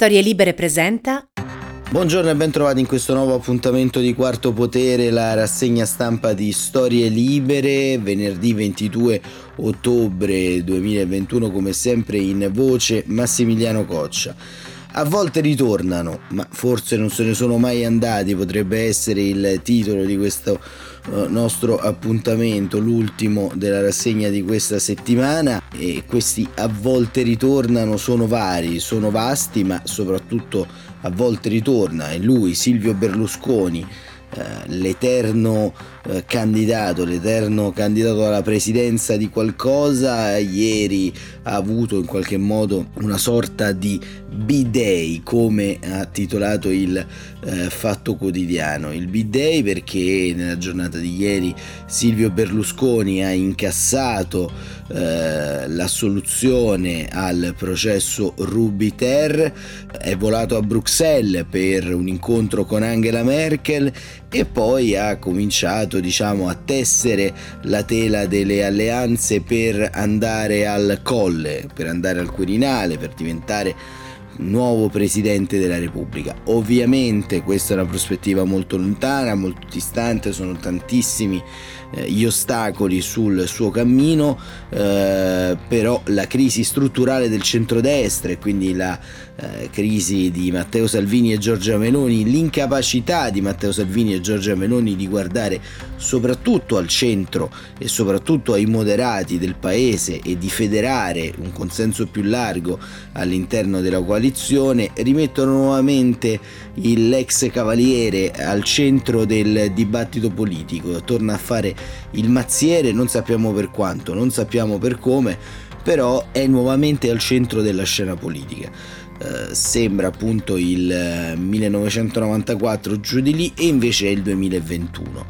Storie Libere presenta... Buongiorno e ben trovati in questo nuovo appuntamento di Quarto Potere, la rassegna stampa di Storie Libere, venerdì 22 ottobre 2021, come sempre in voce Massimiliano Coccia. A volte ritornano, ma forse non se ne sono mai andati, potrebbe essere il titolo di questo nostro appuntamento, l'ultimo della rassegna di questa settimana, e questi a volte ritornano sono vari, sono vasti, ma soprattutto a volte ritorna e lui, Silvio Berlusconi, l'eterno candidato alla presidenza di qualcosa. Ieri ha avuto in qualche modo una sorta di B-Day, come ha titolato il Fatto Quotidiano, il B-Day perché nella giornata di ieri Silvio Berlusconi ha incassato l'assoluzione al processo Ruby Ter, è volato a Bruxelles per un incontro con Angela Merkel e poi ha cominciato, a tessere la tela delle alleanze per andare al Colle, per andare al Quirinale, per diventare nuovo presidente della Repubblica. Ovviamente questa è una prospettiva molto lontana, molto distante, sono tantissimi gli ostacoli sul suo cammino, però la crisi strutturale del centrodestra e quindi la crisi di Matteo Salvini e Giorgia Meloni, l'incapacità di Matteo Salvini e Giorgia Meloni di guardare soprattutto al centro e soprattutto ai moderati del paese e di federare un consenso più largo all'interno della coalizione, rimettono nuovamente l'ex cavaliere al centro del dibattito politico, torna a fare il mazziere, non sappiamo per quanto, non sappiamo per come, però è nuovamente al centro della scena politica. Sembra appunto il 1994 giù di lì, e invece è il 2021.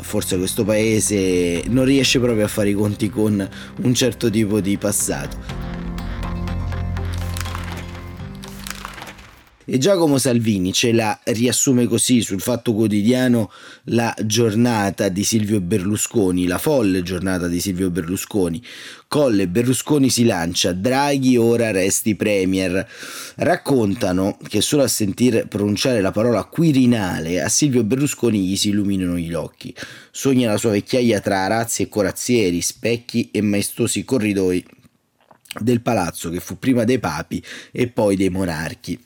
Forse questo paese non riesce proprio a fare i conti con un certo tipo di passato. E Giacomo Salvini ce la riassume così sul Fatto Quotidiano, la giornata di Silvio Berlusconi, la folle giornata di Silvio Berlusconi. Colle, Berlusconi si lancia, Draghi ora resti premier. Raccontano che solo a sentir pronunciare la parola Quirinale a Silvio Berlusconi gli si illuminano gli occhi. Sogna la sua vecchiaia tra arazzi e corazzieri, specchi e maestosi corridoi del palazzo che fu prima dei papi e poi dei monarchi.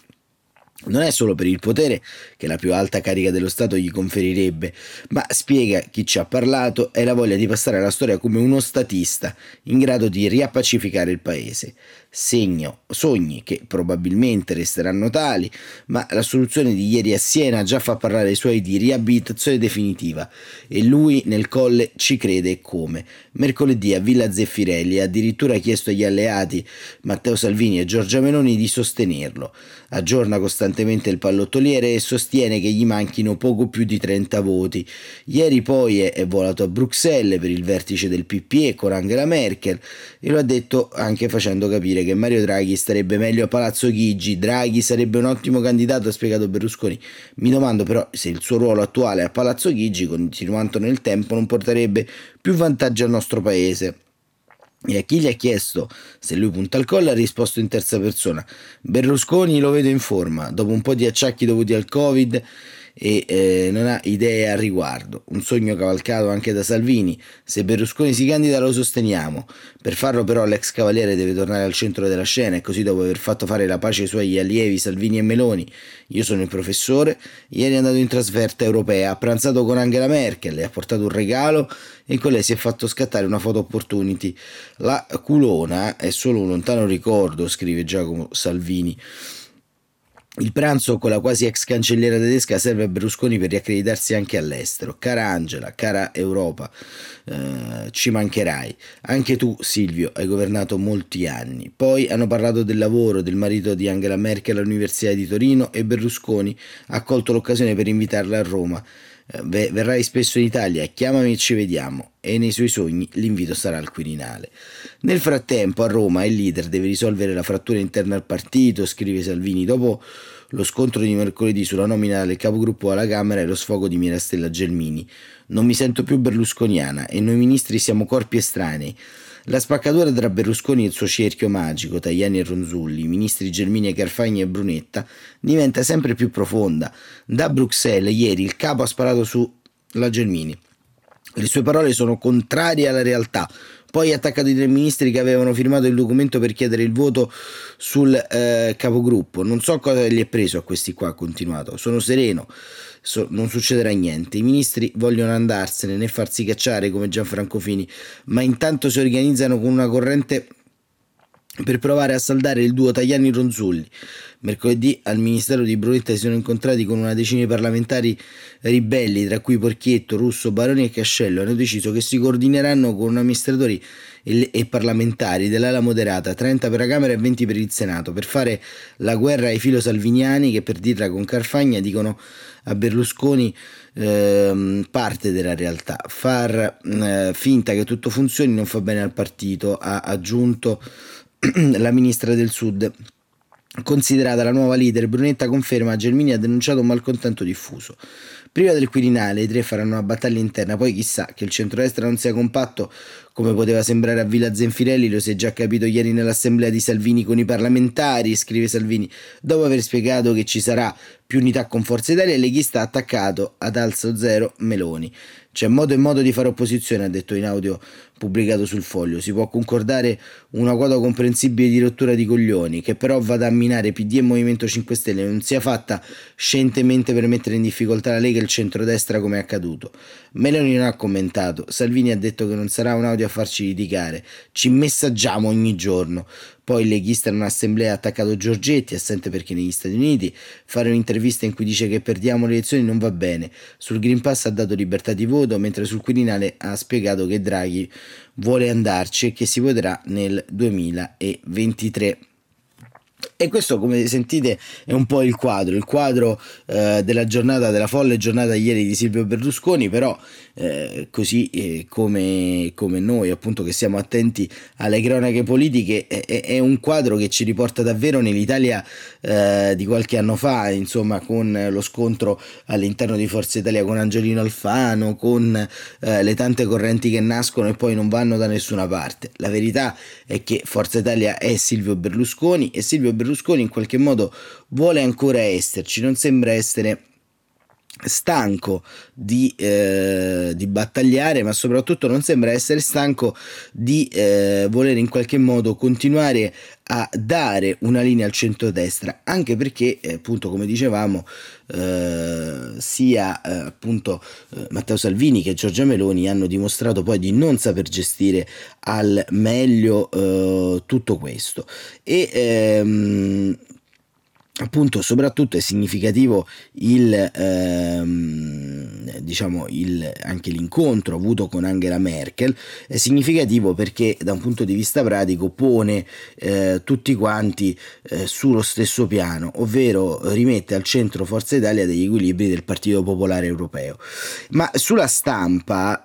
Non è solo per il potere che la più alta carica dello Stato gli conferirebbe, ma, spiega chi ci ha parlato, è la voglia di passare alla storia come uno statista in grado di riappacificare il paese. Sogni che probabilmente resteranno tali, ma la soluzione di ieri a Siena già fa parlare i suoi di riabilitazione definitiva e lui nel Colle ci crede, e come. Mercoledì a Villa Zeffirelli ha addirittura chiesto agli alleati Matteo Salvini e Giorgia Meloni di sostenerlo. Aggiorna costantemente il pallottoliere e sostiene che gli manchino poco più di 30 voti. Ieri poi è volato a Bruxelles per il vertice del PPE con Angela Merkel e lo ha detto anche facendo capire che Mario Draghi starebbe meglio a Palazzo Chigi. Draghi sarebbe un ottimo candidato, ha spiegato Berlusconi. Mi domando però se il suo ruolo attuale a Palazzo Chigi, continuando nel tempo, non porterebbe più vantaggio al nostro paese. E a chi gli ha chiesto se lui punta al Colle ha risposto in terza persona: Berlusconi lo vedo in forma, dopo un po' di acciacchi dovuti al Covid, e non ha idee al riguardo. Un sogno cavalcato anche da Salvini: se Berlusconi si candida lo sosteniamo. Per farlo però l'ex cavaliere deve tornare al centro della scena, e così, dopo aver fatto fare la pace ai suoi allievi Salvini e Meloni, io sono il professore, ieri è andato in trasferta europea, ha pranzato con Angela Merkel, le ha portato un regalo e con lei si è fatto scattare una photo opportunity. La culona è solo un lontano ricordo, scrive Giacomo Salvini. Il pranzo con la quasi ex cancelliera tedesca serve a Berlusconi per riaccreditarsi anche all'estero. Cara Angela, cara Europa, ci mancherai. Anche tu, Silvio, hai governato molti anni. Poi hanno parlato del lavoro, del marito di Angela Merkel all'Università di Torino, e Berlusconi ha colto l'occasione per invitarla a Roma. Verrai spesso in Italia, chiamami e ci vediamo. E nei suoi sogni l'invito sarà al Quirinale. Nel frattempo a Roma il leader deve risolvere la frattura interna al partito, scrive Salvini, dopo lo scontro di mercoledì sulla nomina del capogruppo alla Camera e lo sfogo di Mariastella Gelmini. Non mi sento più berlusconiana e noi ministri siamo corpi estranei. La spaccatura tra Berlusconi e il suo cerchio magico, Tajani e Ronzulli, ministri Gelmini, Carfagna e Brunetta, diventa sempre più profonda. Da Bruxelles ieri il capo ha sparato sulla Gelmini. Le sue parole sono contrarie alla realtà. Poi ha attaccato i tre ministri che avevano firmato il documento per chiedere il voto sul capogruppo. Non so cosa gli è preso a questi qua, ha continuato. Sono sereno, non succederà niente. I ministri vogliono andarsene né farsi cacciare come Gianfranco Fini, ma intanto si organizzano con una corrente per provare a saldare il duo Tajani-Ronzulli. Mercoledì al ministero di Brunetta si sono incontrati con una decina di parlamentari ribelli, tra cui Porchietto, Russo, Baroni e Cascello. Hanno deciso che si coordineranno con amministratori e parlamentari dell'ala moderata, 30 per la Camera e 20 per il Senato, per fare la guerra ai filosalviniani che, per dirla con Carfagna, dicono a Berlusconi parte della realtà. Far finta che tutto funzioni non fa bene al partito, ha aggiunto la ministra del Sud, considerata la nuova leader. Brunetta conferma: Gelmini ha denunciato un malcontento diffuso. Prima del Quirinale i tre faranno una battaglia interna, poi chissà. Che il centrodestra non sia compatto come poteva sembrare a Villa Zeffirelli lo si è già capito ieri nell'assemblea di Salvini con i parlamentari, scrive Salvini, dopo aver spiegato che ci sarà più unità con Forza Italia. E leghista ha attaccato ad alzo zero Meloni. C'è modo e modo di fare opposizione, ha detto in audio pubblicato sul Foglio. Si può concordare una quota comprensibile di rottura di coglioni, che però vada a minare PD e Movimento 5 Stelle, non sia fatta scientemente per mettere in difficoltà la Lega e il centrodestra come è accaduto. Meloni non ha commentato. Salvini ha detto che non sarà un audio a farci litigare, ci messaggiamo ogni giorno. Poi il leghista in un'assemblea ha attaccato Giorgetti, assente perché negli Stati Uniti, fare un'intervista in cui dice che perdiamo le elezioni non va bene. Sul Green Pass ha dato libertà di voto, mentre sul Quirinale ha spiegato che Draghi vuole andarci e che si voterà nel 2023. E questo, come sentite, è un po' il quadro della giornata, della folle giornata ieri di Silvio Berlusconi. Però così come noi, appunto, che siamo attenti alle cronache politiche, è un quadro che ci riporta davvero nell'Italia di qualche anno fa, insomma, con lo scontro all'interno di Forza Italia con Angelino Alfano, con le tante correnti che nascono e poi non vanno da nessuna parte. La verità è che Forza Italia è Silvio Berlusconi e Silvio Berlusconi in qualche modo vuole ancora esserci, non sembra essere stanco di battagliare, ma soprattutto non sembra essere stanco di voler in qualche modo continuare a dare una linea al centrodestra, anche perché appunto, come dicevamo, sia appunto Matteo Salvini che Giorgia Meloni hanno dimostrato poi di non saper gestire al meglio tutto questo. E appunto, soprattutto è significativo anche l'incontro avuto con Angela Merkel. È significativo perché da un punto di vista pratico pone tutti quanti sullo stesso piano, ovvero rimette al centro Forza Italia degli equilibri del Partito Popolare Europeo. Ma sulla stampa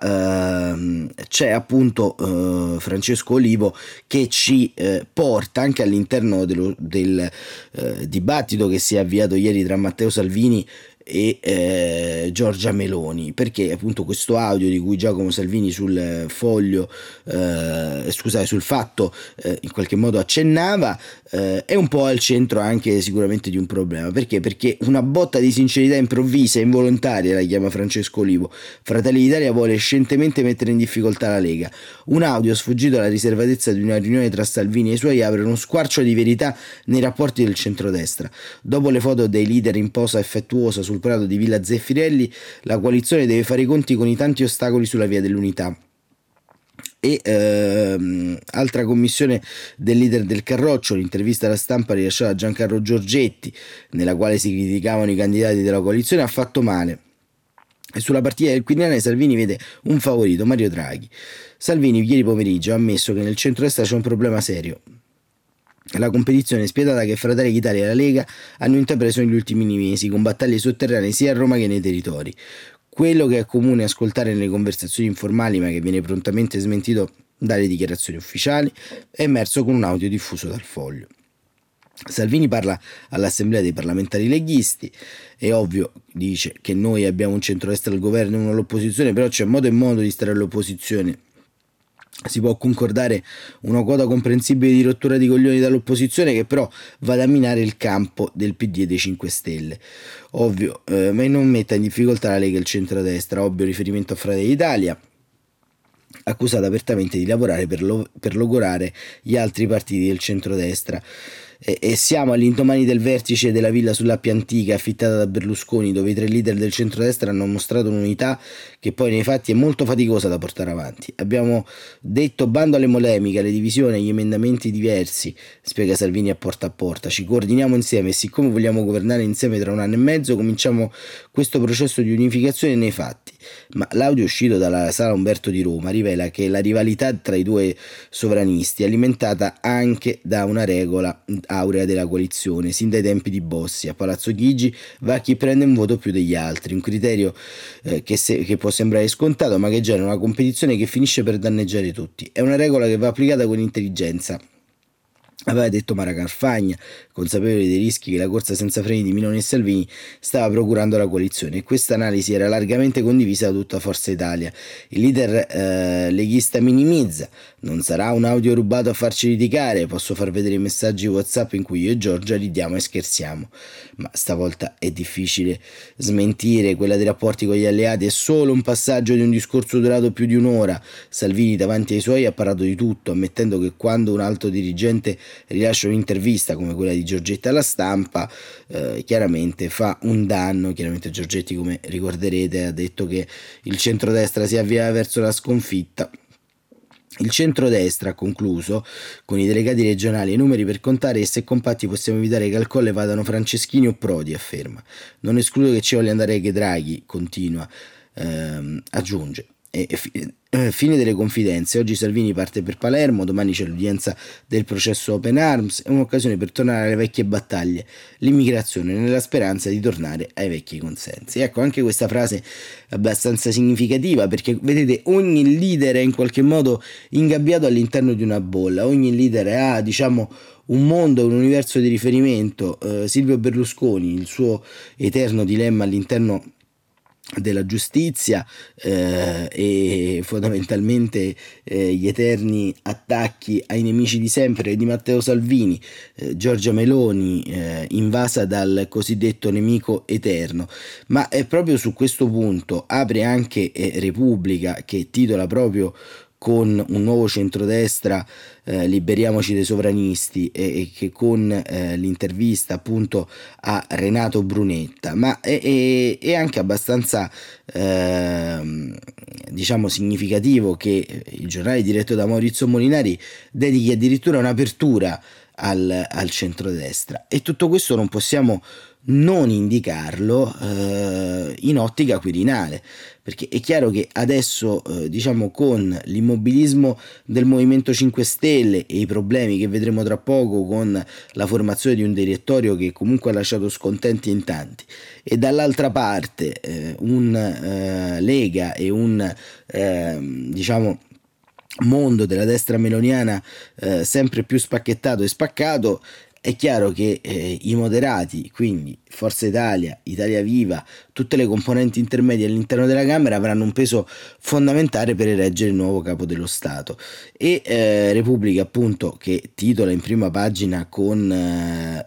c'è appunto Francesco Olivo che ci porta anche all'interno del dibattito che si è avviato ieri tra Matteo Salvini e Giorgia Meloni, perché appunto questo audio di cui Giacomo Salvini sul Foglio sul Fatto in qualche modo accennava è un po' al centro anche sicuramente di un problema. Perché una botta di sincerità improvvisa e involontaria, la chiama Francesco Olivo. Fratelli d'Italia vuole scientemente mettere in difficoltà la Lega. Un audio sfuggito alla riservatezza di una riunione tra Salvini e i suoi apre uno squarcio di verità nei rapporti del centrodestra. Dopo le foto dei leader in posa effettuosa sul prato di Villa Zeffirelli, la coalizione deve fare i conti con i tanti ostacoli sulla via dell'unità. E altra commissione del leader del Carroccio, l'intervista alla stampa rilasciata a Giancarlo Giorgetti, nella quale si criticavano i candidati della coalizione, ha fatto male. E sulla partita del Quirinale Salvini vede un favorito, Mario Draghi. Salvini ieri pomeriggio ha ammesso che nel centrodestra c'è un problema serio. La competizione spietata che Fratelli d'Italia e la Lega hanno intrapreso negli ultimi mesi, con battaglie sotterranee sia a Roma che nei territori. Quello che è comune ascoltare nelle conversazioni informali, ma che viene prontamente smentito dalle dichiarazioni ufficiali, è emerso con un audio diffuso dal Foglio. Salvini parla all'assemblea dei parlamentari leghisti. È ovvio, dice, che noi abbiamo un centrodestra al governo e uno all'opposizione, però c'è modo e modo di stare all'opposizione si può concordare una quota comprensibile di rottura di coglioni dall'opposizione, che però vada a minare il campo del PD e dei 5 Stelle. Ovvio, ma non metta in difficoltà la Lega e il centrodestra, ovvio riferimento a Fratelli d'Italia, accusata apertamente di lavorare per logorare gli altri partiti del centrodestra. E siamo all'indomani del vertice della villa sull'Appia Antica affittata da Berlusconi, dove i tre leader del centrodestra hanno mostrato un'unità che poi nei fatti è molto faticosa da portare avanti. Abbiamo detto bando alle polemiche, alle divisioni, agli emendamenti diversi, spiega Salvini a Porta, ci coordiniamo insieme e siccome vogliamo governare insieme tra un anno e mezzo cominciamo questo processo di unificazione nei fatti. Ma l'audio uscito dalla sala Umberto di Roma rivela che la rivalità tra i due sovranisti è alimentata anche da una regola aurea della coalizione, sin dai tempi di Bossi. A Palazzo Chigi va chi prende un voto più degli altri, un criterio che può sembrare scontato ma che genera una competizione che finisce per danneggiare tutti. È una regola che va applicata con intelligenza, aveva detto Mara Carfagna, consapevole dei rischi che la corsa senza freni di Meloni e Salvini stava procurando alla coalizione, e questa analisi era largamente condivisa da tutta Forza Italia. Il leader leghista minimizza: non sarà un audio rubato a farci litigare, posso far vedere i messaggi WhatsApp in cui io e Giorgia ridiamo e scherziamo. Ma stavolta è difficile smentire, quella dei rapporti con gli alleati è solo un passaggio di un discorso durato più di un'ora. Salvini davanti ai suoi ha parlato di tutto, ammettendo che quando un alto dirigente rilascia un'intervista come quella di Giorgetti alla Stampa chiaramente fa un danno. Chiaramente Giorgetti, come ricorderete, ha detto che il centrodestra si avvia verso la sconfitta. Il centrodestra ha concluso con i delegati regionali e numeri per contare e se compatti possiamo evitare che al colle vadano Franceschini o Prodi, afferma. Non escludo che ci voglia andare anche Draghi, continua, aggiunge. Fine delle confidenze. Oggi Salvini parte per Palermo, domani c'è l'udienza del processo Open Arms, è un'occasione per tornare alle vecchie battaglie, l'immigrazione, nella speranza di tornare ai vecchi consensi. Ecco, anche questa frase è abbastanza significativa, perché vedete, ogni leader è in qualche modo ingabbiato all'interno di una bolla, ogni leader ha, diciamo, un mondo, un universo di riferimento. Silvio Berlusconi, il suo eterno dilemma all'interno della giustizia e fondamentalmente gli eterni attacchi ai nemici di sempre di Matteo Salvini. Giorgia Meloni invasa dal cosiddetto nemico eterno. Ma è proprio su questo punto apre anche Repubblica, che titola proprio con un nuovo centrodestra liberiamoci dei sovranisti, e che con l'intervista appunto a Renato Brunetta, ma è anche abbastanza diciamo significativo che il giornale diretto da Maurizio Molinari dedichi addirittura un'apertura al centrodestra, e tutto questo non possiamo non indicarlo in ottica Quirinale, perché è chiaro che adesso diciamo con l'immobilismo del Movimento 5 Stelle e i problemi che vedremo tra poco con la formazione di un direttorio che comunque ha lasciato scontenti in tanti, e dall'altra parte Lega e un diciamo mondo della destra meloniana sempre più spacchettato e spaccato, è chiaro che i moderati, quindi Forza Italia, Italia Viva, tutte le componenti intermedie all'interno della Camera avranno un peso fondamentale per eleggere il nuovo capo dello Stato. E Repubblica, appunto, che titola in prima pagina con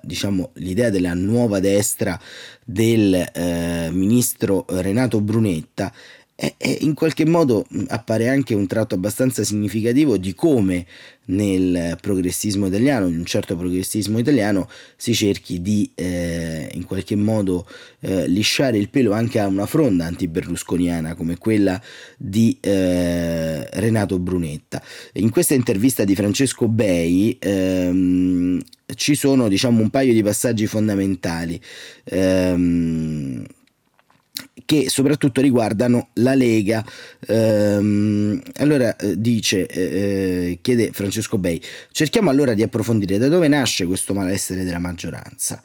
diciamo l'idea della nuova destra del ministro Renato Brunetta, e in qualche modo appare anche un tratto abbastanza significativo di come nel progressismo italiano, in un certo progressismo italiano, si cerchi di in qualche modo lisciare il pelo anche a una fronda anti-berlusconiana come quella di Renato Brunetta. In questa intervista di Francesco Bei ci sono, diciamo, un paio di passaggi fondamentali che soprattutto riguardano la Lega. Allora dice, chiede Francesco Bei, cerchiamo allora di approfondire da dove nasce questo malessere della maggioranza.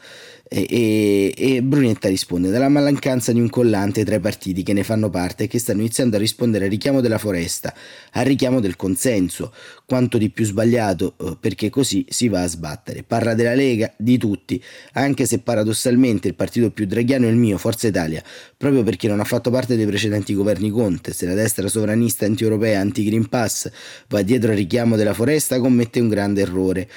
E Brunetta risponde: dalla mancanza di un collante tra i partiti che ne fanno parte e che stanno iniziando a rispondere al richiamo della foresta, al richiamo del consenso, quanto di più sbagliato, perché così si va a sbattere. Parla della Lega, di tutti, anche se paradossalmente il partito più draghiano è il mio, Forza Italia, proprio perché non ha fatto parte dei precedenti governi Conte. Se la destra sovranista, anti-europea, anti-Green Pass va dietro al richiamo della foresta, commette un grande errore,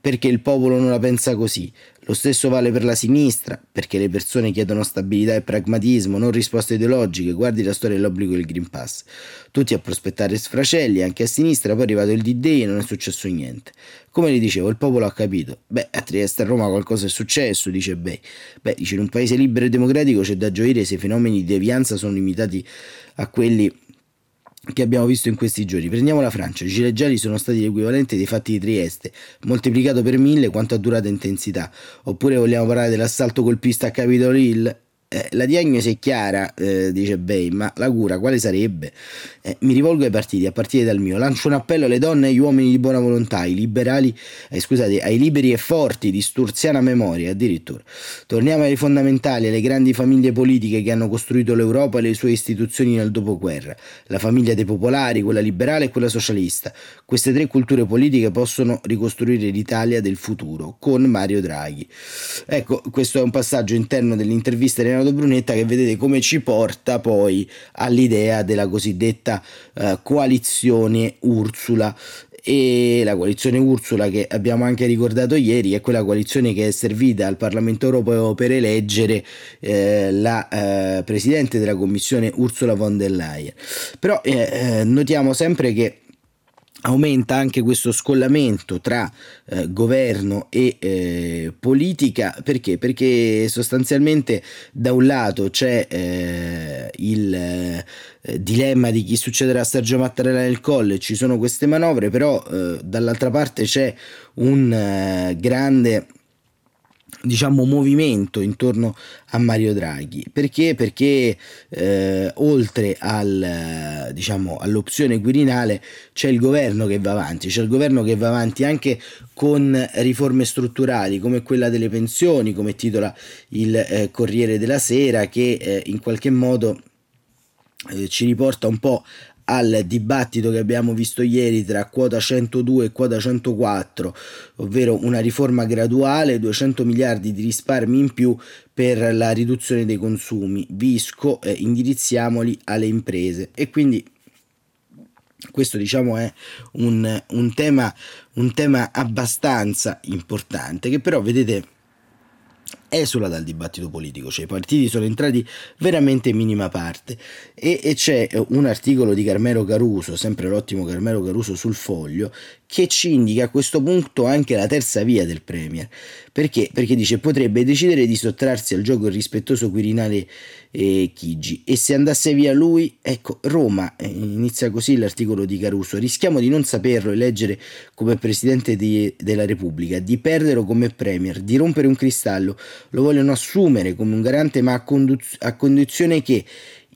perché il popolo non la pensa così. Lo stesso vale per la sinistra, perché le persone chiedono stabilità e pragmatismo, non risposte ideologiche. Guardi la storia dell'obbligo del Green Pass. Tutti a prospettare sfracelli, anche a sinistra, poi è arrivato il D-Day e non è successo niente. Come le dicevo, il popolo ha capito. Beh, a Trieste e a Roma qualcosa è successo, dice Bei. Beh, dice, in un paese libero e democratico c'è da gioire se i fenomeni di devianza sono limitati a quelli che abbiamo visto in questi giorni. Prendiamo la Francia, i gilegiali sono stati l'equivalente dei fatti di Trieste, moltiplicato per 1000 quanto a durata e intensità. Oppure vogliamo parlare dell'assalto colpista a Capitol Hill? La diagnosi è chiara, dice Bei, ma la cura quale sarebbe? Mi rivolgo ai partiti, a partire dal mio. Lancio un appello alle donne e agli uomini di buona volontà, ai liberi e forti di sturziana memoria addirittura. Torniamo ai fondamentali, alle grandi famiglie politiche che hanno costruito l'Europa e le sue istituzioni nel dopoguerra: la famiglia dei popolari, quella liberale e quella socialista. Queste tre culture politiche possono ricostruire l'Italia del futuro con Mario Draghi. Ecco, questo è un passaggio interno dell'intervista di Renato Brunetta, che vedete come ci porta poi all'idea della cosiddetta coalizione Ursula. E la coalizione Ursula, che abbiamo anche ricordato ieri, è quella coalizione che è servita al Parlamento europeo per eleggere la presidente della Commissione Ursula von der Leyen. Però notiamo sempre che aumenta anche questo scollamento tra governo e politica. Perché? Perché sostanzialmente da un lato c'è il dilemma di chi succederà a Sergio Mattarella nel Colle, ci sono queste manovre, però dall'altra parte c'è un grande, diciamo, movimento intorno a Mario Draghi. Perché? Perché oltre al, diciamo, all'opzione Quirinale c'è il governo che va avanti, anche con riforme strutturali come quella delle pensioni, come titola il Corriere della Sera, che in qualche modo ci riporta un po' al dibattito che abbiamo visto ieri tra quota 102 e quota 104, ovvero una riforma graduale, 200 miliardi di risparmi in più per la riduzione dei consumi, visco, indirizziamoli alle imprese. E quindi questo, diciamo, è un tema abbastanza importante, che però, vedete, esula dal dibattito politico, cioè i partiti sono entrati veramente in minima parte. E c'è un articolo di Carmelo Caruso, sempre l'ottimo Carmelo Caruso, sul Foglio, che ci indica a questo punto anche la terza via del Premier. Perché? Perché dice: potrebbe decidere di sottrarsi al gioco il rispettoso Quirinale e Chigi, e se andasse via lui, ecco, Roma, inizia così l'articolo di Caruso: rischiamo di non saperlo eleggere come Presidente della Repubblica, di perderlo come Premier, di rompere un cristallo. Lo vogliono assumere come un garante, ma a condizione che,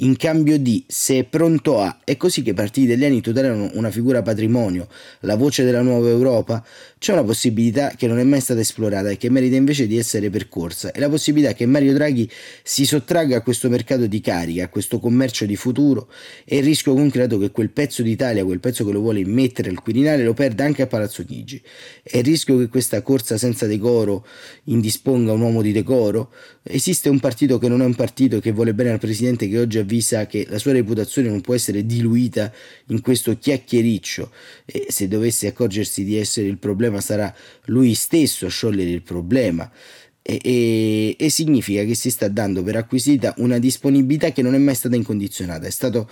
in cambio di, se è pronto a. È così che i partiti italiani tutelano una figura patrimonio, la voce della nuova Europa? C'è una possibilità che non è mai stata esplorata e che merita invece di essere percorsa, è la possibilità che Mario Draghi si sottragga a questo mercato di carica, a questo commercio di futuro, e il rischio concreto che quel pezzo d'Italia, quel pezzo che lo vuole immettere al Quirinale, lo perda anche a Palazzo Chigi. È il rischio che questa corsa senza decoro indisponga un uomo di decoro? Esiste un partito che non è un partito e che vuole bene al Presidente, che oggi avvisa che la sua reputazione non può essere diluita in questo chiacchiericcio, e se dovesse accorgersi di essere il problema sarà lui stesso a sciogliere il problema. E significa che si sta dando per acquisita una disponibilità che non è mai stata incondizionata. È stato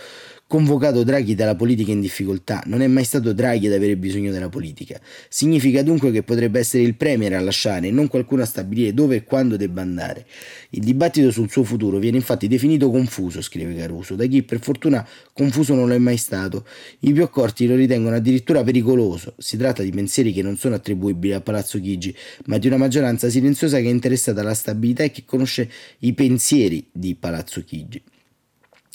convocato Draghi dalla politica in difficoltà, non è mai stato Draghi ad avere bisogno della politica. Significa dunque che potrebbe essere il Premier a lasciare e non qualcuno a stabilire dove e quando debba andare. Il dibattito sul suo futuro viene infatti definito confuso, scrive Caruso, da chi per fortuna confuso non lo è mai stato. I più accorti lo ritengono addirittura pericoloso. Si tratta di pensieri che non sono attribuibili a Palazzo Chigi, ma di una maggioranza silenziosa che è interessata alla stabilità e che conosce i pensieri di Palazzo Chigi.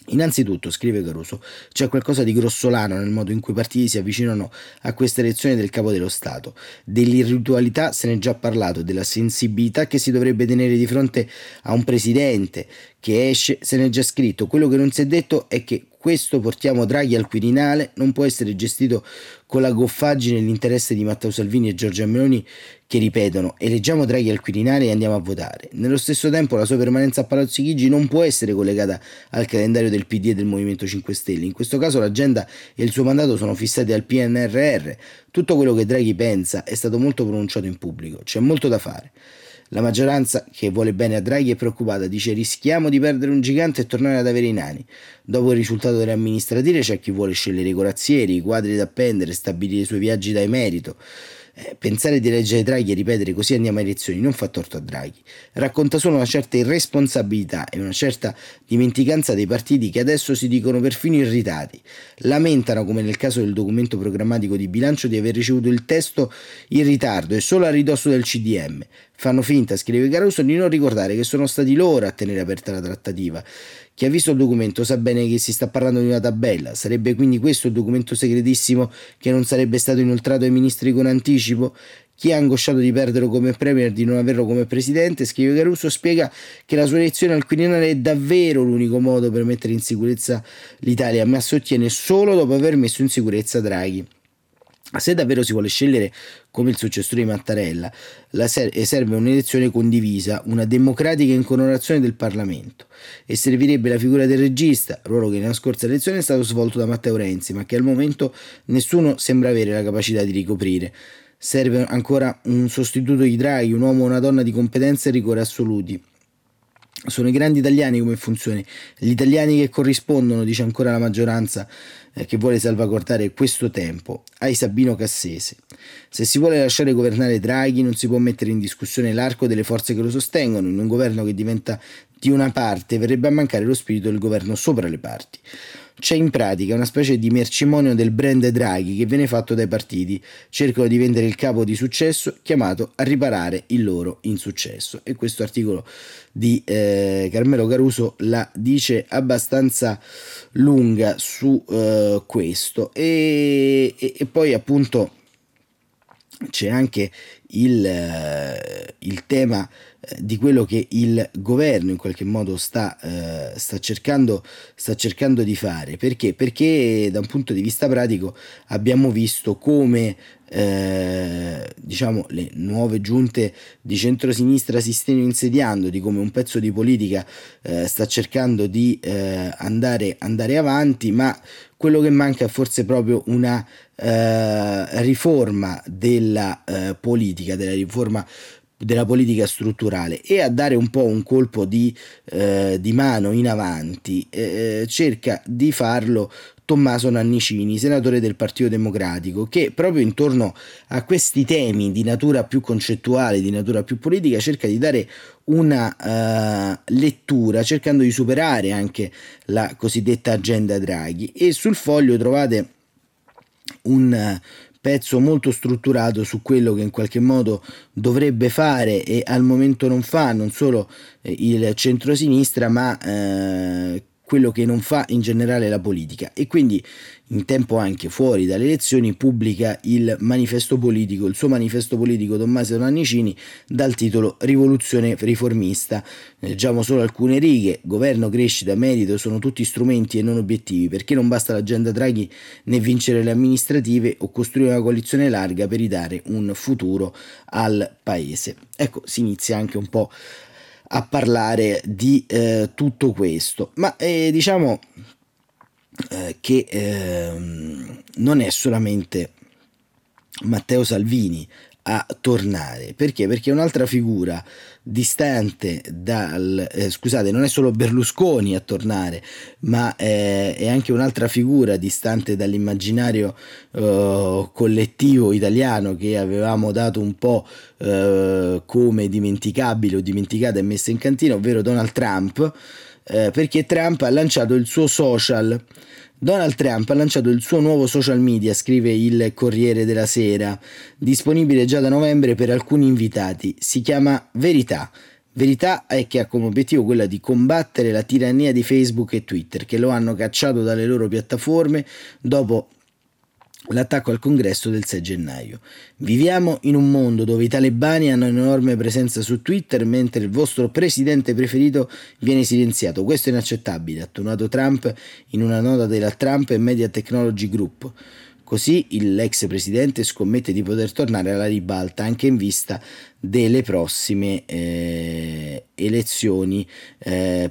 Innanzitutto, scrive Caruso, c'è qualcosa di grossolano nel modo in cui i partiti si avvicinano a questa elezione del capo dello Stato. Dell'irritualità se ne è già parlato, della sensibilità che si dovrebbe tenere di fronte a un presidente che esce se ne è già scritto. Quello che non si è detto è che questo portiamo Draghi al Quirinale non può essere gestito con la goffaggine e l'interesse di Matteo Salvini e Giorgia Meloni che ripetono eleggiamo Draghi al Quirinale e andiamo a votare. Nello stesso tempo la sua permanenza a Palazzo Chigi non può essere collegata al calendario del PD e del Movimento 5 Stelle. In questo caso l'agenda e il suo mandato sono fissati al PNRR. Tutto quello che Draghi pensa è stato molto pronunciato in pubblico. C'è molto da fare. La maggioranza, che vuole bene a Draghi, è preoccupata, dice rischiamo di perdere un gigante e tornare ad avere i nani. Dopo il risultato delle amministrative c'è chi vuole scegliere i corazzieri, i quadri da appendere, stabilire i suoi viaggi da emerito. Pensare di eleggere Draghi e ripetere così andiamo a elezioni non fa torto a Draghi. Racconta solo una certa irresponsabilità e una certa dimenticanza dei partiti che adesso si dicono perfino irritati. Lamentano, come nel caso del documento programmatico di bilancio, di aver ricevuto il testo in ritardo e solo a ridosso del CDM. Fanno finta, scrive Caruso, di non ricordare che sono stati loro a tenere aperta la trattativa. Chi ha visto il documento sa bene che si sta parlando di una tabella. Sarebbe quindi questo il documento segretissimo che non sarebbe stato inoltrato ai ministri con anticipo? Chi è angosciato di perderlo come premier e di non averlo come presidente, scrive Caruso, spiega che la sua elezione al Quirinale è davvero l'unico modo per mettere in sicurezza l'Italia, ma si ottiene solo dopo aver messo in sicurezza Draghi. Se davvero si vuole scegliere come il successore di Mattarella, serve un'elezione condivisa, una democratica incoronazione del Parlamento, e servirebbe la figura del regista, ruolo che nella scorsa elezione è stato svolto da Matteo Renzi, ma che al momento nessuno sembra avere la capacità di ricoprire. Serve ancora un sostituto di Draghi, un uomo o una donna di competenza e rigore assoluti. Sono i grandi italiani come funzione, gli italiani che corrispondono, dice ancora la maggioranza che vuole salvaguardare questo tempo, ai Sabino Cassese. Se si vuole lasciare governare Draghi non si può mettere in discussione l'arco delle forze che lo sostengono. In un governo che diventa di una parte verrebbe a mancare lo spirito del governo sopra le parti. C'è in pratica una specie di mercimonio del brand Draghi che viene fatto dai partiti, cercano di vendere il capo di successo chiamato a riparare il loro insuccesso, e questo articolo di Carmelo Caruso la dice abbastanza lunga su questo. E poi appunto c'è anche il tema di quello che il governo in qualche modo sta cercando di fare. Perché da un punto di vista pratico abbiamo visto come le nuove giunte di centrosinistra si stanno insediando, di come un pezzo di politica sta cercando di andare avanti, ma quello che manca è forse proprio una riforma della politica, della politica strutturale, e a dare un po' un colpo di mano in avanti cerca di farlo Tommaso Nannicini, senatore del Partito Democratico, che proprio intorno a questi temi di natura più concettuale, di natura più politica, cerca di dare una lettura, cercando di superare anche la cosiddetta agenda Draghi. E sul Foglio trovate un pezzo molto strutturato su quello che in qualche modo dovrebbe fare e al momento non fa, non solo il centrosinistra, ma quello che non fa in generale la politica. E quindi in tempo anche fuori dalle elezioni pubblica il suo manifesto politico Tommaso Nannicini, dal titolo Rivoluzione riformista. Leggiamo solo alcune righe: governo, crescita, merito sono tutti strumenti e non obiettivi, perché non basta l'agenda Draghi né vincere le amministrative o costruire una coalizione larga per ridare un futuro al paese. Ecco, si inizia anche un po' a parlare di tutto questo, ma che non è solamente Matteo Salvini a tornare, perché un'altra figura distante non è solo Berlusconi a tornare, ma è anche un'altra figura distante dall'immaginario collettivo italiano, che avevamo dato un po' come dimenticabile o dimenticata e messa in cantina, ovvero Donald Trump, perché Trump ha lanciato il suo social. Donald Trump ha lanciato il suo nuovo social media, scrive il Corriere della Sera, disponibile già da novembre per alcuni invitati. Si chiama Verità, Verità è che ha come obiettivo quella di combattere la tirannia di Facebook e Twitter, che lo hanno cacciato dalle loro piattaforme dopo l'attacco al congresso del 6 gennaio. Viviamo in un mondo dove i talebani hanno un'enorme presenza su Twitter, mentre il vostro presidente preferito viene silenziato. Questo è inaccettabile, ha attunato Trump in una nota della Trump Media Technology Group. Così l'ex presidente scommette di poter tornare alla ribalta anche in vista delle prossime elezioni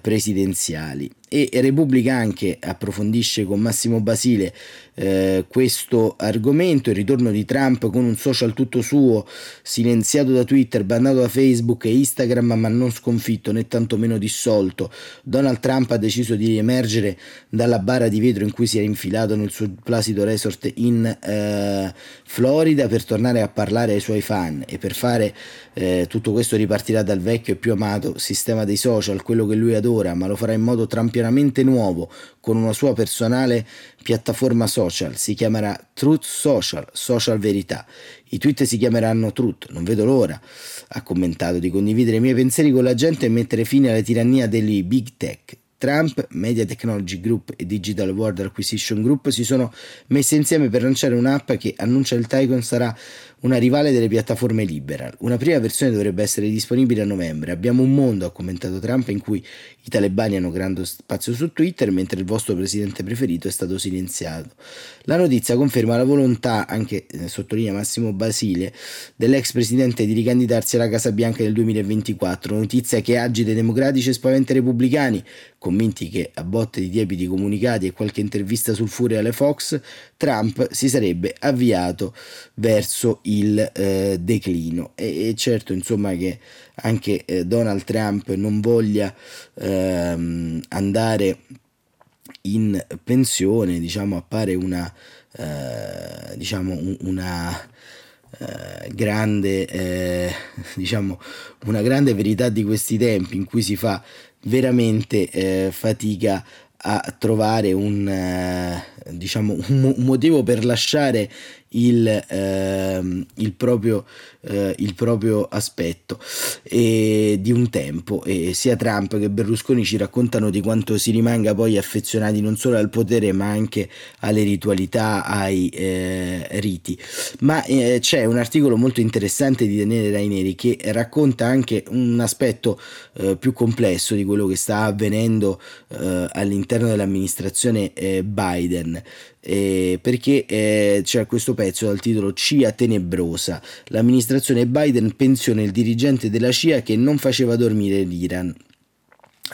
presidenziali. E Repubblica anche approfondisce con Massimo Basile questo argomento, il ritorno di Trump con un social tutto suo, silenziato da Twitter, bannato da Facebook e Instagram, ma non sconfitto né tantomeno dissolto. Donald Trump ha deciso di riemergere dalla bara di vetro in cui si era infilato nel suo placido resort in Florida per tornare a parlare ai suoi fan, e per fare tutto questo ripartirà dal vecchio e più amato sistema dei social, quello che lui adora, ma lo farà in modo trampianamente nuovo, con una sua personale piattaforma social. Si chiamerà Truth Social, social verità. I tweet si chiameranno Truth, non vedo l'ora, ha commentato, di condividere i miei pensieri con la gente e mettere fine alla tirannia degli big tech. Trump Media Technology Group e Digital World Acquisition Group si sono messe insieme per lanciare un'app che, annuncia il Tycoon, sarà una rivale delle piattaforme liberal. Una prima versione dovrebbe essere disponibile a novembre. Abbiamo un mondo, ha commentato Trump, in cui i talebani hanno grande spazio su Twitter, mentre il vostro presidente preferito è stato silenziato. La notizia conferma la volontà, anche sottolinea Massimo Basile, dell'ex presidente di ricandidarsi alla Casa Bianca nel 2024, notizia che agita i democratici e spaventa i repubblicani, convinti che a botte di tiepidi comunicati e qualche intervista sul furio alle Fox, Trump si sarebbe avviato verso il declino. E certo, insomma, che anche Donald Trump non voglia andare in pensione, diciamo, appare una grande verità di questi tempi, in cui si fa veramente fatica a trovare un motivo per lasciare il proprio aspetto di un tempo. E sia Trump che Berlusconi ci raccontano di quanto si rimanga poi affezionati non solo al potere, ma anche alle ritualità, ai riti. Ma c'è un articolo molto interessante di Daniele Raineri che racconta anche un aspetto più complesso di quello che sta avvenendo all'interno dell'amministrazione Biden. Perché c'è questo pezzo dal titolo CIA tenebrosa, l'amministrazione Biden pensiona il dirigente della CIA che non faceva dormire l'Iran.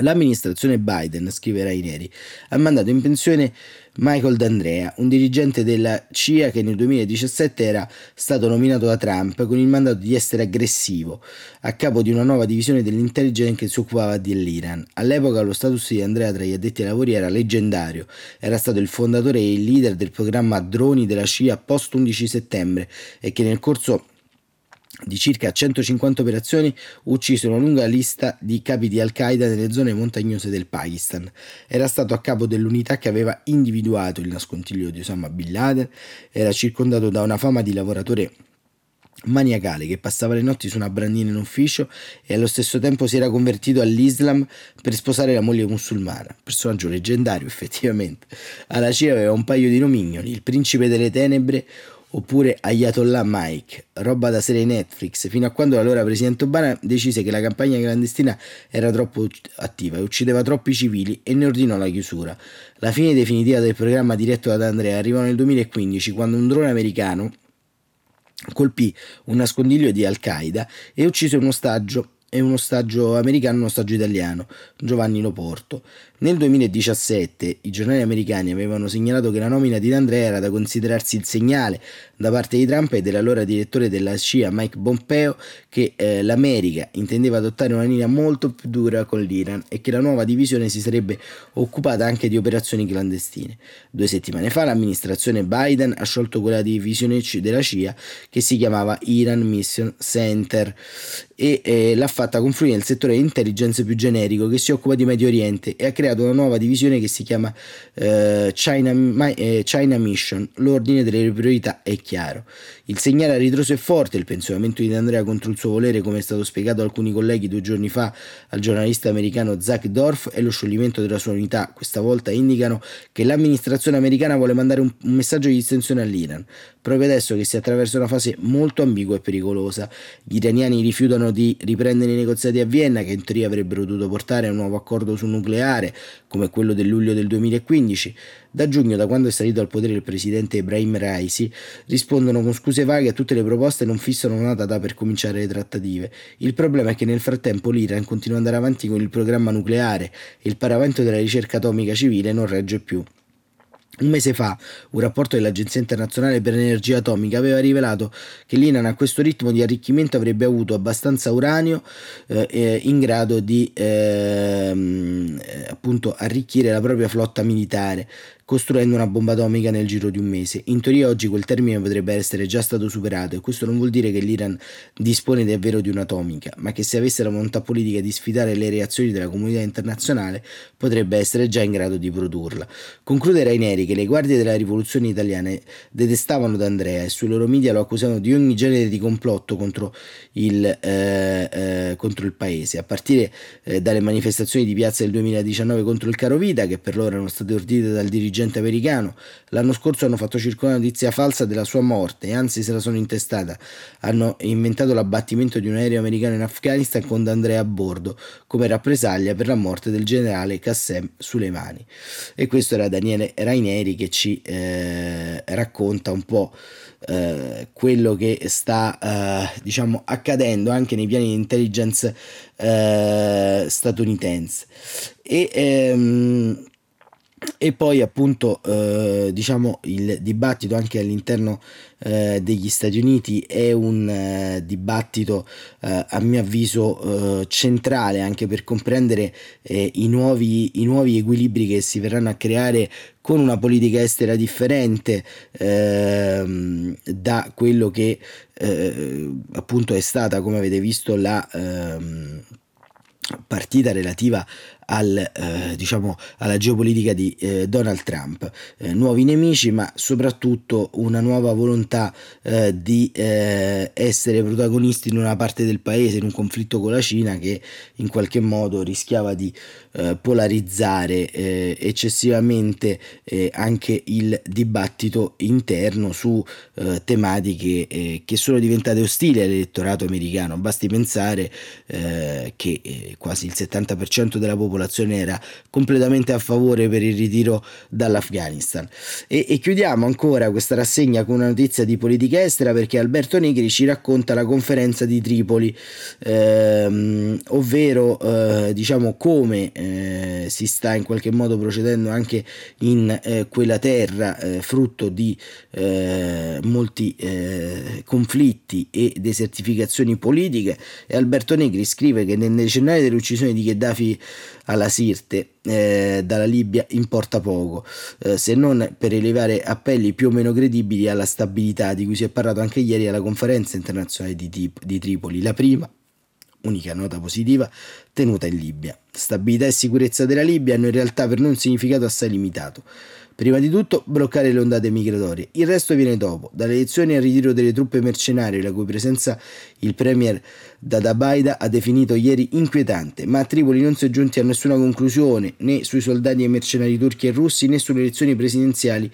L'amministrazione Biden, scrive Raineri, ha mandato in pensione Michael D'Andrea, un dirigente della CIA che nel 2017 era stato nominato da Trump con il mandato di essere aggressivo, a capo di una nuova divisione dell'intelligence che si occupava dell'Iran. All'epoca lo status di D'Andrea tra gli addetti ai lavori era leggendario, era stato il fondatore e il leader del programma droni della CIA post 11 settembre e che nel corso di circa 150 operazioni uccise una lunga lista di capi di Al-Qaeda nelle zone montagnose del Pakistan. Era stato a capo dell'unità che aveva individuato il nascondiglio di Osama Bin Laden, era circondato da una fama di lavoratore maniacale che passava le notti su una brandina in ufficio e allo stesso tempo si era convertito all'Islam per sposare la moglie musulmana. Personaggio leggendario, effettivamente. Alla CIA aveva un paio di nomignoli, il principe delle tenebre oppure Ayatollah Mike, roba da serie Netflix, fino a quando l'allora presidente Obama decise che la campagna clandestina era troppo attiva e uccideva troppi civili e ne ordinò la chiusura. La fine definitiva del programma diretto da D'Andrea arrivò nel 2015, quando un drone americano colpì un nascondiglio di Al-Qaeda e uccise un ostaggio americano e un ostaggio italiano, Giovanni Loporto. Nel 2017 i giornali americani avevano segnalato che la nomina di D'Andrea era da considerarsi il segnale da parte di Trump e dell'allora direttore della CIA Mike Pompeo che l'America intendeva adottare una linea molto più dura con l'Iran e che la nuova divisione si sarebbe occupata anche di operazioni clandestine. 2 settimane fa l'amministrazione Biden ha sciolto quella divisione della CIA che si chiamava Iran Mission Center e l'ha fatta confluire nel settore intelligence più generico che si occupa di Medio Oriente e ha creato una nuova divisione che si chiama China Mission. L'ordine delle priorità è chiaro. Il segnale a ritroso è forte, il pensionamento di D'Andrea contro il suo volere, come è stato spiegato da alcuni colleghi 2 giorni fa al giornalista americano Zach Dorf, e lo scioglimento della sua unità questa volta indicano che l'amministrazione americana vuole mandare un messaggio di distensione all'Iran, proprio adesso che si attraversa una fase molto ambigua e pericolosa. Gli iraniani rifiutano di riprendere i negoziati a Vienna, che in teoria avrebbero dovuto portare a un nuovo accordo sul nucleare come quello del luglio del 2015. Da giugno, da quando è salito al potere il presidente Ebrahim Raisi, rispondono con scuse vaghe a tutte le proposte e non fissano una data per cominciare le trattative. Il problema è che nel frattempo l'Iran continua ad andare avanti con il programma nucleare e il paravento della ricerca atomica civile non regge più. Un mese fa un rapporto dell'Agenzia Internazionale per l'Energia Atomica aveva rivelato che l'Iran a questo ritmo di arricchimento avrebbe avuto abbastanza uranio in grado di appunto arricchire la propria flotta militare, costruendo una bomba atomica nel giro di un mese. In teoria oggi quel termine potrebbe essere già stato superato, e questo non vuol dire che l'Iran dispone davvero di un'atomica, ma che se avesse la volontà politica di sfidare le reazioni della comunità internazionale potrebbe essere già in grado di produrla. Conclude Raineri che le guardie della rivoluzione italiana detestavano D'Andrea e sui loro media lo accusavano di ogni genere di complotto contro il paese, a partire dalle manifestazioni di piazza del 2019 contro il carovita, che per loro erano state ordite dal dirigente americano. L'anno scorso hanno fatto circolare una notizia falsa della sua morte, anzi se la sono intestata. Hanno inventato l'abbattimento di un aereo americano in Afghanistan con D'Andrea a bordo come rappresaglia per la morte del generale Qassem Soleimani. E questo era Daniele Raineri che ci racconta un po' quello che sta accadendo anche nei piani di intelligence statunitense. E poi appunto il dibattito anche all'interno degli Stati Uniti è un dibattito a mio avviso centrale anche per comprendere i nuovi equilibri che si verranno a creare con una politica estera differente da quello che appunto è stata, come avete visto, la partita relativa alla geopolitica di Donald Trump. Nuovi nemici, ma soprattutto una nuova volontà di essere protagonisti in una parte del paese, in un conflitto con la Cina che in qualche modo rischiava di polarizzare eccessivamente anche il dibattito interno su tematiche che sono diventate ostili all'elettorato americano. Basti pensare che quasi il 70% della popolazione era completamente a favore per il ritiro dall'Afghanistan. E chiudiamo ancora questa rassegna con una notizia di politica estera, perché Alberto Negri ci racconta la conferenza di Tripoli, ovvero come si sta in qualche modo procedendo anche in quella terra frutto di molti conflitti e desertificazioni politiche. E Alberto Negri scrive che nel decennale dell'uccisione di Gheddafi alla Sirte dalla Libia importa poco, se non per elevare appelli più o meno credibili alla stabilità, di cui si è parlato anche ieri alla conferenza internazionale di Tripoli, la prima unica nota positiva tenuta in Libia. Stabilità e sicurezza della Libia hanno in realtà per noi un significato assai limitato. Prima di tutto bloccare le ondate migratorie, il resto viene dopo, dalle elezioni al ritiro delle truppe mercenarie, la cui presenza il premier Dadabaida ha definito ieri inquietante, ma a Tripoli non si è giunti a nessuna conclusione né sui soldati e mercenari turchi e russi né sulle elezioni presidenziali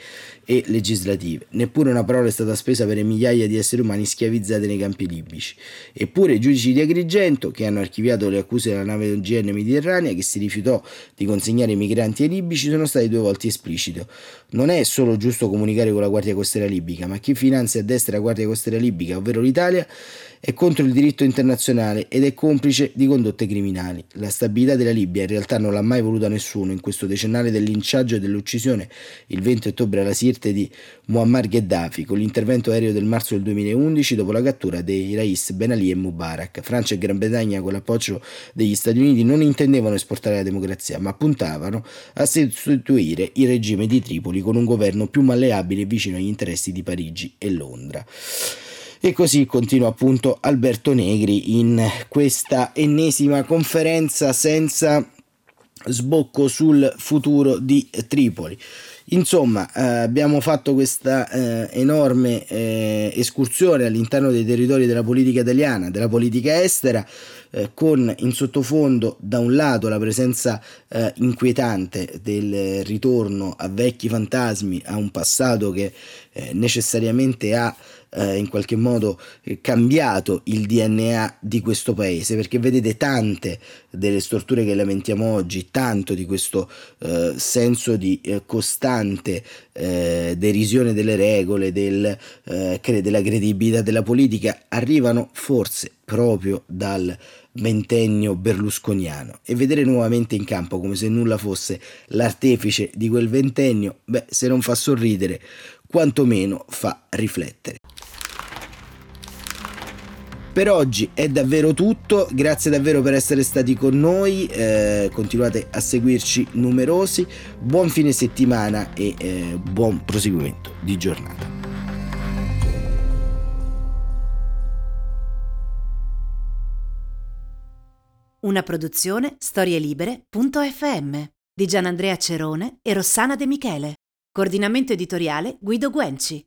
e legislative. Neppure una parola è stata spesa per le migliaia di esseri umani schiavizzati nei campi libici. Eppure i giudici di Agrigento, che hanno archiviato le accuse della nave OGN Mediterranea che si rifiutò di consegnare i migranti ai libici, sono stati 2 volte espliciti. Non è solo giusto comunicare con la Guardia Costiera libica, ma chi finanzia a destra la Guardia Costiera libica, ovvero l'Italia, è contro il diritto internazionale ed è complice di condotte criminali. La stabilità della Libia in realtà non l'ha mai voluta nessuno. In questo decennale del linciaggio e dell'uccisione il 20 ottobre alla Sirte di Muammar Gheddafi, con l'intervento aereo del marzo del 2011 dopo la cattura dei Rais Ben Ali e Mubarak, Francia e Gran Bretagna con l'appoggio degli Stati Uniti non intendevano esportare la democrazia, ma puntavano a sostituire il regime di Tripoli con un governo più malleabile e vicino agli interessi di Parigi e Londra. E così continua appunto Alberto Negri in questa ennesima conferenza senza sbocco sul futuro di Tripoli. Insomma, abbiamo fatto questa enorme escursione all'interno dei territori della politica italiana, della politica estera, con in sottofondo da un lato la presenza inquietante del ritorno a vecchi fantasmi, a un passato che necessariamente ha in qualche modo cambiato il DNA di questo paese, perché vedete tante delle storture che lamentiamo oggi, tanto di questo senso di costante derisione delle regole, della credibilità della politica, arrivano forse proprio dal ventennio berlusconiano, e vedere nuovamente in campo come se nulla fosse l'artefice di quel ventennio, beh, se non fa sorridere quantomeno fa riflettere. Per oggi è davvero tutto, grazie davvero per essere stati con noi, continuate a seguirci numerosi, buon fine settimana e buon proseguimento di giornata. Una produzione storielibere.fm di Gianandrea Cerone e Rossana De Michele. Coordinamento editoriale Guido Guenci.